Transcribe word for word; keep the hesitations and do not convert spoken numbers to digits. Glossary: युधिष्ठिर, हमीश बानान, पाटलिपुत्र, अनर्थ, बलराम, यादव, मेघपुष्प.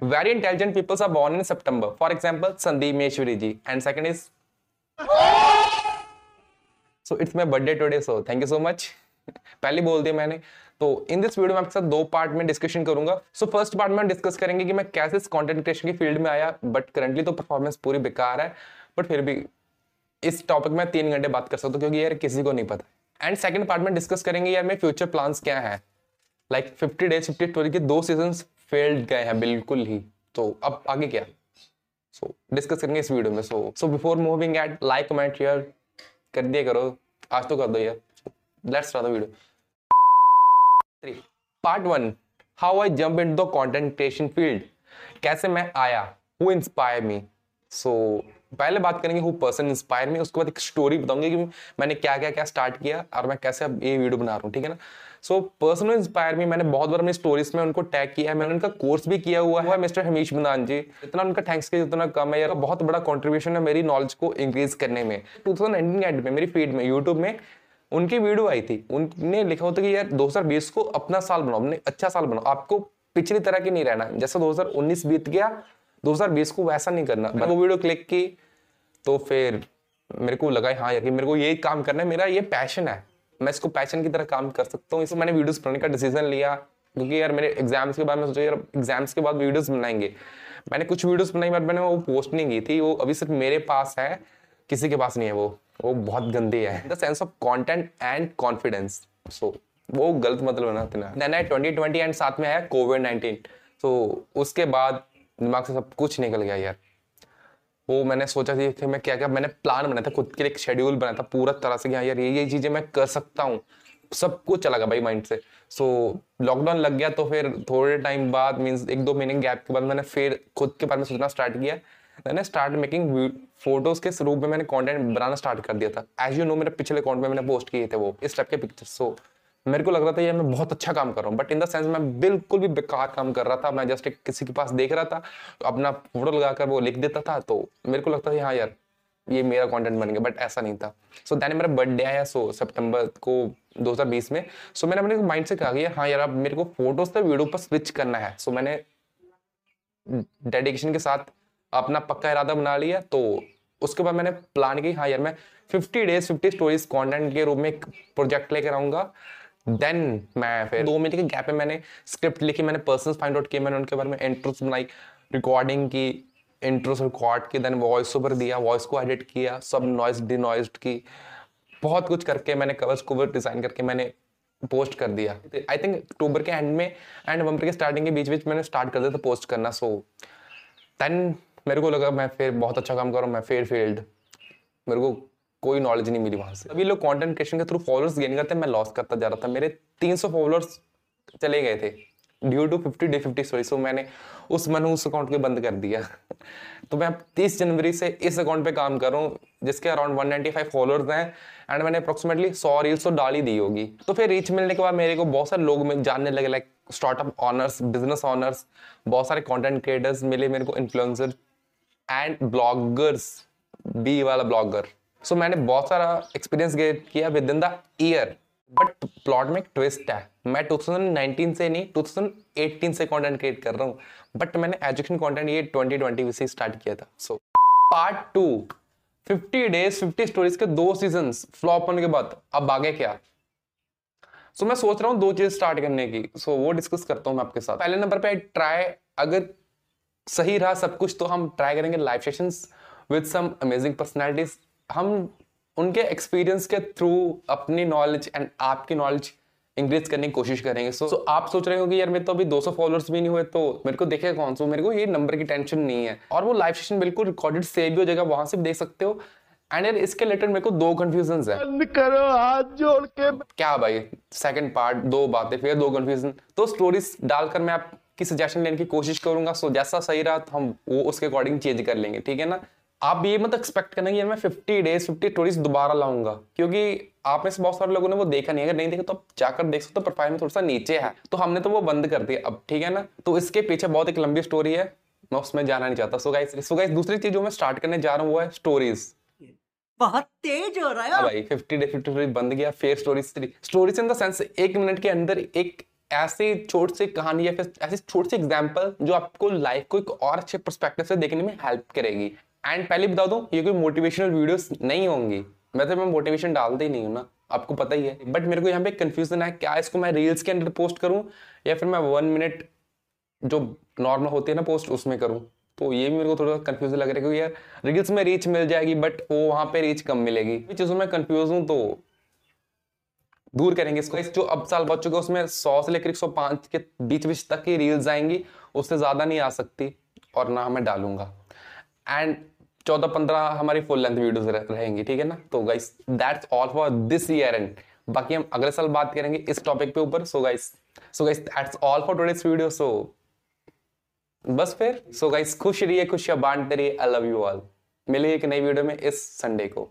Very intelligent people are born in September. For example, Sandeep Mishri ji. And second is. So it's my birthday today. So thank you so much. पहले बोल दिया मैंने. तो in this video में आपके साथ दो part में डिस्कशन करूंगा. सो फर्स्ट पार्ट में डिस्कस करेंगे कि मैं कैसे इस कंटेंट क्रिएशन की फील्ड में आया, बट करंटली तो परफॉर्मेंस पूरी बेकार है, बट फिर भी इस टॉपिक में तीन घंटे बात कर सकता हूँ क्योंकि यार किसी को नहीं पता. एंड सेकंड पार्ट में डिस्कस करेंगे यार मेरे फ्यूचर प्लान्स क्या है. Like fifty days fifty story के दो सीजन्स फेल्ड गए हैं बिल्कुल ही, तो अब आगे क्या सो डिस्कस करेंगे इस वीडियो में. So so before moving eight like comment share कर दिया करो, आज तो कर दो यार. Let's start the video. Three. Part one. How I jump into the content creation field. कैसे मैं आया? Who inspired me? So पहले बात करेंगे who person inspired me. उसके बाद एक story बताऊंगी कि मैंने क्या क्या क्या start किया और मैं कैसे अब ये video बना रहा हूँ, ठीक है ना? So person inspired me. मैंने बहुत बार अपनी stories में उनको tag किया है. मैंने उनका course भी किया हुआ है. मिस्टर हमीश बानान जी. इतना उनका thanks के जितना कम है यार, बहुत बड़ा contribution है मेरी knowledge को increase करने में. twenty nineteen के end में मेरी feed में YouTube में उनकी वीडियो आई थी. उनने लिखा होता कि यार दो हज़ार बीस को अपना साल बनाओ, अपने अच्छा साल बनाओ. आपको पिछली तरह की नहीं रहना, जैसे दो हज़ार उन्नीस बीत गया दो हज़ार बीस को वैसा नहीं करना. मैंने वो वीडियो क्लिक की तो फिर मेरे को लगा हाँ यार कि मेरे को ये काम करना है, मेरा ये पैशन है, मैं इसको पैशन की तरह काम कर सकता हूँ. इसलिए मैंने वीडियोज़ बनाने का डिसीजन लिया क्योंकि यार मेरे एग्जाम्स के बाद मैं सोचा यार एग्जाम्स के बाद वीडियोज़ बनाएंगे. मैंने कुछ वीडियोज़ बनाई बट मैंने वो पोस्ट नहीं की थी, वो अभी सिर्फ मेरे पास है, किसी के पास नहीं है. वो वो बहुत गंदी है the sense of content and confidence. So वो गलत मतलब बनाते ना. Then I twenty twenty and साथ में आया कोविड नाइनटीन. सो उसके बाद दिमाग से सब कुछ निकल गया यार. वो मैंने सोचा थी कि मैं क्या क्या मैंने प्लान बनाया था खुद के लिए, एक शेड्यूल बनाया था पूरा तरह से कि हाँ यार ये ये चीज़ें मैं कर सकता हूँ. सब कुछ चला गया भाई माइंड से. सो लॉकडाउन लग गया तो फिर थोड़े टाइम बाद मीन्स एक दो महीने गैप के बाद मैंने फिर खुद के बारे में सोचना स्टार्ट किया. मैंने स्टार्ट मेकिंग फोटोज के स्वरूप में मैंने कंटेंट बनाना स्टार्ट कर दिया था. एज यू नो मेरे पिछले अकाउंट में मैंने पोस्ट किए थे वो इस टाइप के पिक्चर्स. सो मेरे को लग रहा था यार मैं बहुत अच्छा काम कर रहा हूँ, बट इन द सेंस मैं बिल्कुल भी बेकार काम कर रहा था. मैं जस्ट किसी के पास देख रहा था, अपना फोटो लगाकर वो लिख देता था, तो मेरे को लगता था हाँ यार ये मेरा कंटेंट बन गया, बट ऐसा नहीं था. सो so, दैन मेरा बर्थडे आया सो सितंबर को दो हज़ार बीस में. सो so, मैंने अपने माइंड से कहा कि यार हाँ यार अब मेरे को फोटोज से वीडियो पर स्विच करना है. सो so, मैंने डेडिकेशन के साथ अपना पक्का इरादा बना लिया. तो उसके बाद मैंने प्लान की हाँ यार मैं fifty days fifty stories content के रूप में एक प्रोजेक्ट लेकर आऊँगा. देन मैं फिर दो महीने के गैप में मैंने स्क्रिप्ट लिखी, मैंने पर्सनल फाइंड आउट किए, मैंने उनके बारे में इंट्रोस बनाई, रिकॉर्डिंग की, इंट्रोस रिकॉर्ड की, देन वॉइस ओवर दिया, वॉइस को एडिट किया, सब नॉइज डिनॉइज्ड की, बहुत कुछ करके मैंने कवर्स को डिज़ाइन करके मैंने पोस्ट कर दिया. आई थिंक अक्टूबर के एंड में एंड नवंबर के स्टार्टिंग के बीच बीच मैंने स्टार्ट कर दिया था पोस्ट करना. सो देन मेरे को लगा मैं फिर बहुत अच्छा काम कर रहा हूँ, मैं फेयर फेल्ड, मेरे को कोई नॉलेज नहीं मिली वहाँ से. अभी लोग कंटेंट क्रिएशन के थ्रू फॉलोअर्स गेन करते हैं, मैं लॉस करता जा रहा था. मेरे तीन सौ फॉलोअर्स चले गए थे due to fifty day fifty story. So मैंने उस मन उस अकाउंट को बंद कर दिया. तो मैं अब तीस जनवरी से इस अकाउंट पे काम कर रहा हूँ जिसके around one ninety five followers हैं एंड मैंने अप्रोक्सीमेटली सौ रील्स तो डाल ही दी होगी. तो फिर रीच मिलने के बाद मेरे को बहुत सारे लोग जानने लगे, like startup owners, business owners, बहुत सारे कॉन्टेंट क्रिएटर्स मिले मेरे को, इन्फ्लुएंसर एंड ब्लॉगर्स, बी वाला ब्लॉगर. सो so, मैंने बहुत सारा एक्सपीरियंस गेट किया within the year. But plot में एक ट्विस्ट है, मैं टू थाउज़ेंड नाइनटीन से नहीं टू थाउज़ेंड एटीन से कंटेंट क्रिएट कर रहा हूँ, बट मैंने एजुकेशन कंटेंट ये ट्वेंटी ट्वेंटी से स्टार्ट किया था. So part two fifty days fifty stories के दो सीजन्स फ्लॉप होने के बाद अब आगे क्या. सो so, मैं सोच रहा हूँ दो चीज स्टार्ट करने की. सो so, वो डिस्कस करता हूँ मैं आपके साथ. पहले नंबर पर ट्राई, अगर सही रहा सब कुछ तो हम ट्राई करेंगे live sessions with some amazing personalities. हम उनके एक्सपीरियंस के थ्रू अपनी नॉलेज एंड आपकी नॉलेज इंक्रीज करने की कोशिश करेंगे. सो so, so, आप सोच रहे हो कि यार मेरे तो अभी दो सौ फॉलोअर्स भी नहीं हुए तो मेरे को देखेगा कौन. सो मेरे को ये नंबर की टेंशन नहीं है और वो लाइव सेशन बिल्कुल रिकॉर्डेड सेव भी हो जाएगा, वहां से भी देख सकते हो. एंड यार इसके रिलेटेड मेरे को दो कन्फ्यूजन है. बंद करो हाथ जोड़ के क्या भाई. सेकेंड पार्ट दो बातें फिर दो कन्फ्यूजन. तो स्टोरीज डालकर मैं आप की सजेशन लेने की कोशिश करूंगा. सो so, जैसा सही रहा तो हम वो उसके अकॉर्डिंग चेंज कर लेंगे, ठीक है ना. आप ये मत एक्सपेक्ट करना कि यार मैं फिफ्टी डेज फिफ्टी स्टोरीज दोबारा लाऊंगा क्योंकि आप में से बहुत सारे लोगों ने वो देखा नहीं है. अगर नहीं देखा तो आप जाकर देख सकते हो, तो प्रोफाइल में थोड़ा सा नीचे है, तो हमने तो वो बंद कर दिया अब, ठीक है ना. तो इसके पीछे बहुत एक लंबी स्टोरी है, मैं उसमें जाना नहीं चाहता. सो गाइस सो गाइस दूसरी चीज जो मैं स्टार्ट करने जा रहा हूँ वो है स्टोरीज. बहुत तेज हो रहा है भाई. फिफ्टी डे फिफ्टी स्टोरीज बंद गया, फेयर stories three stories in the sense एक मिनट के अंदर एक ऐसे छोटे से कहानी या फिर ऐसे छोटे से एग्जाम्पल जो आपको लाइफ को एक और अच्छे पर्सपेक्टिव से देखने में हेल्प करेगी। एंड पहले बता दूं, ये कोई मोटिवेशनल वीडियोस नहीं होंगी, मैं तो मैं मोटिवेशन डालते ही नहीं हूँ ना, आपको पता ही है। बट मेरे को यहाँ पे कंफ्यूजन है, क्या इसको मैं रील्स के अंदर पोस्ट करूँ या फिर मैं वन मिनट जो नॉर्मल होती है ना पोस्ट उसमें करूँ। तो ये भी मेरे को थोड़ा कंफ्यूजन लग रहा है क्योंकि यार रील्स में रीच मिल जाएगी बट वो वहाँ पे रीच कम मिलेगी, चीज़ों में कंफ्यूज हूँ तो दूर करेंगे इसको। जो अब साल बच चुके उसमें सौ से लेकर एक सौ पाँच के बीच बीच तक ही रील्स आएंगी, उससे ज़्यादा नहीं आ सकती और ना मैं डालूंगा। एंड चौदह पंद्रह हमारी फुल लेंथ वीडियोस रहेंगी, ठीक है ना। तो guys that's all for this year and बाकी हम अगले साल बात करेंगे इस टॉपिक पे ऊपर। So guys so guys that's all for today's video. So बस फिर सो गाइस खुश रहिए, खुशियां बांटते रहिए। I love you all. मिलेंगे एक नई वीडियो में इस संडे को।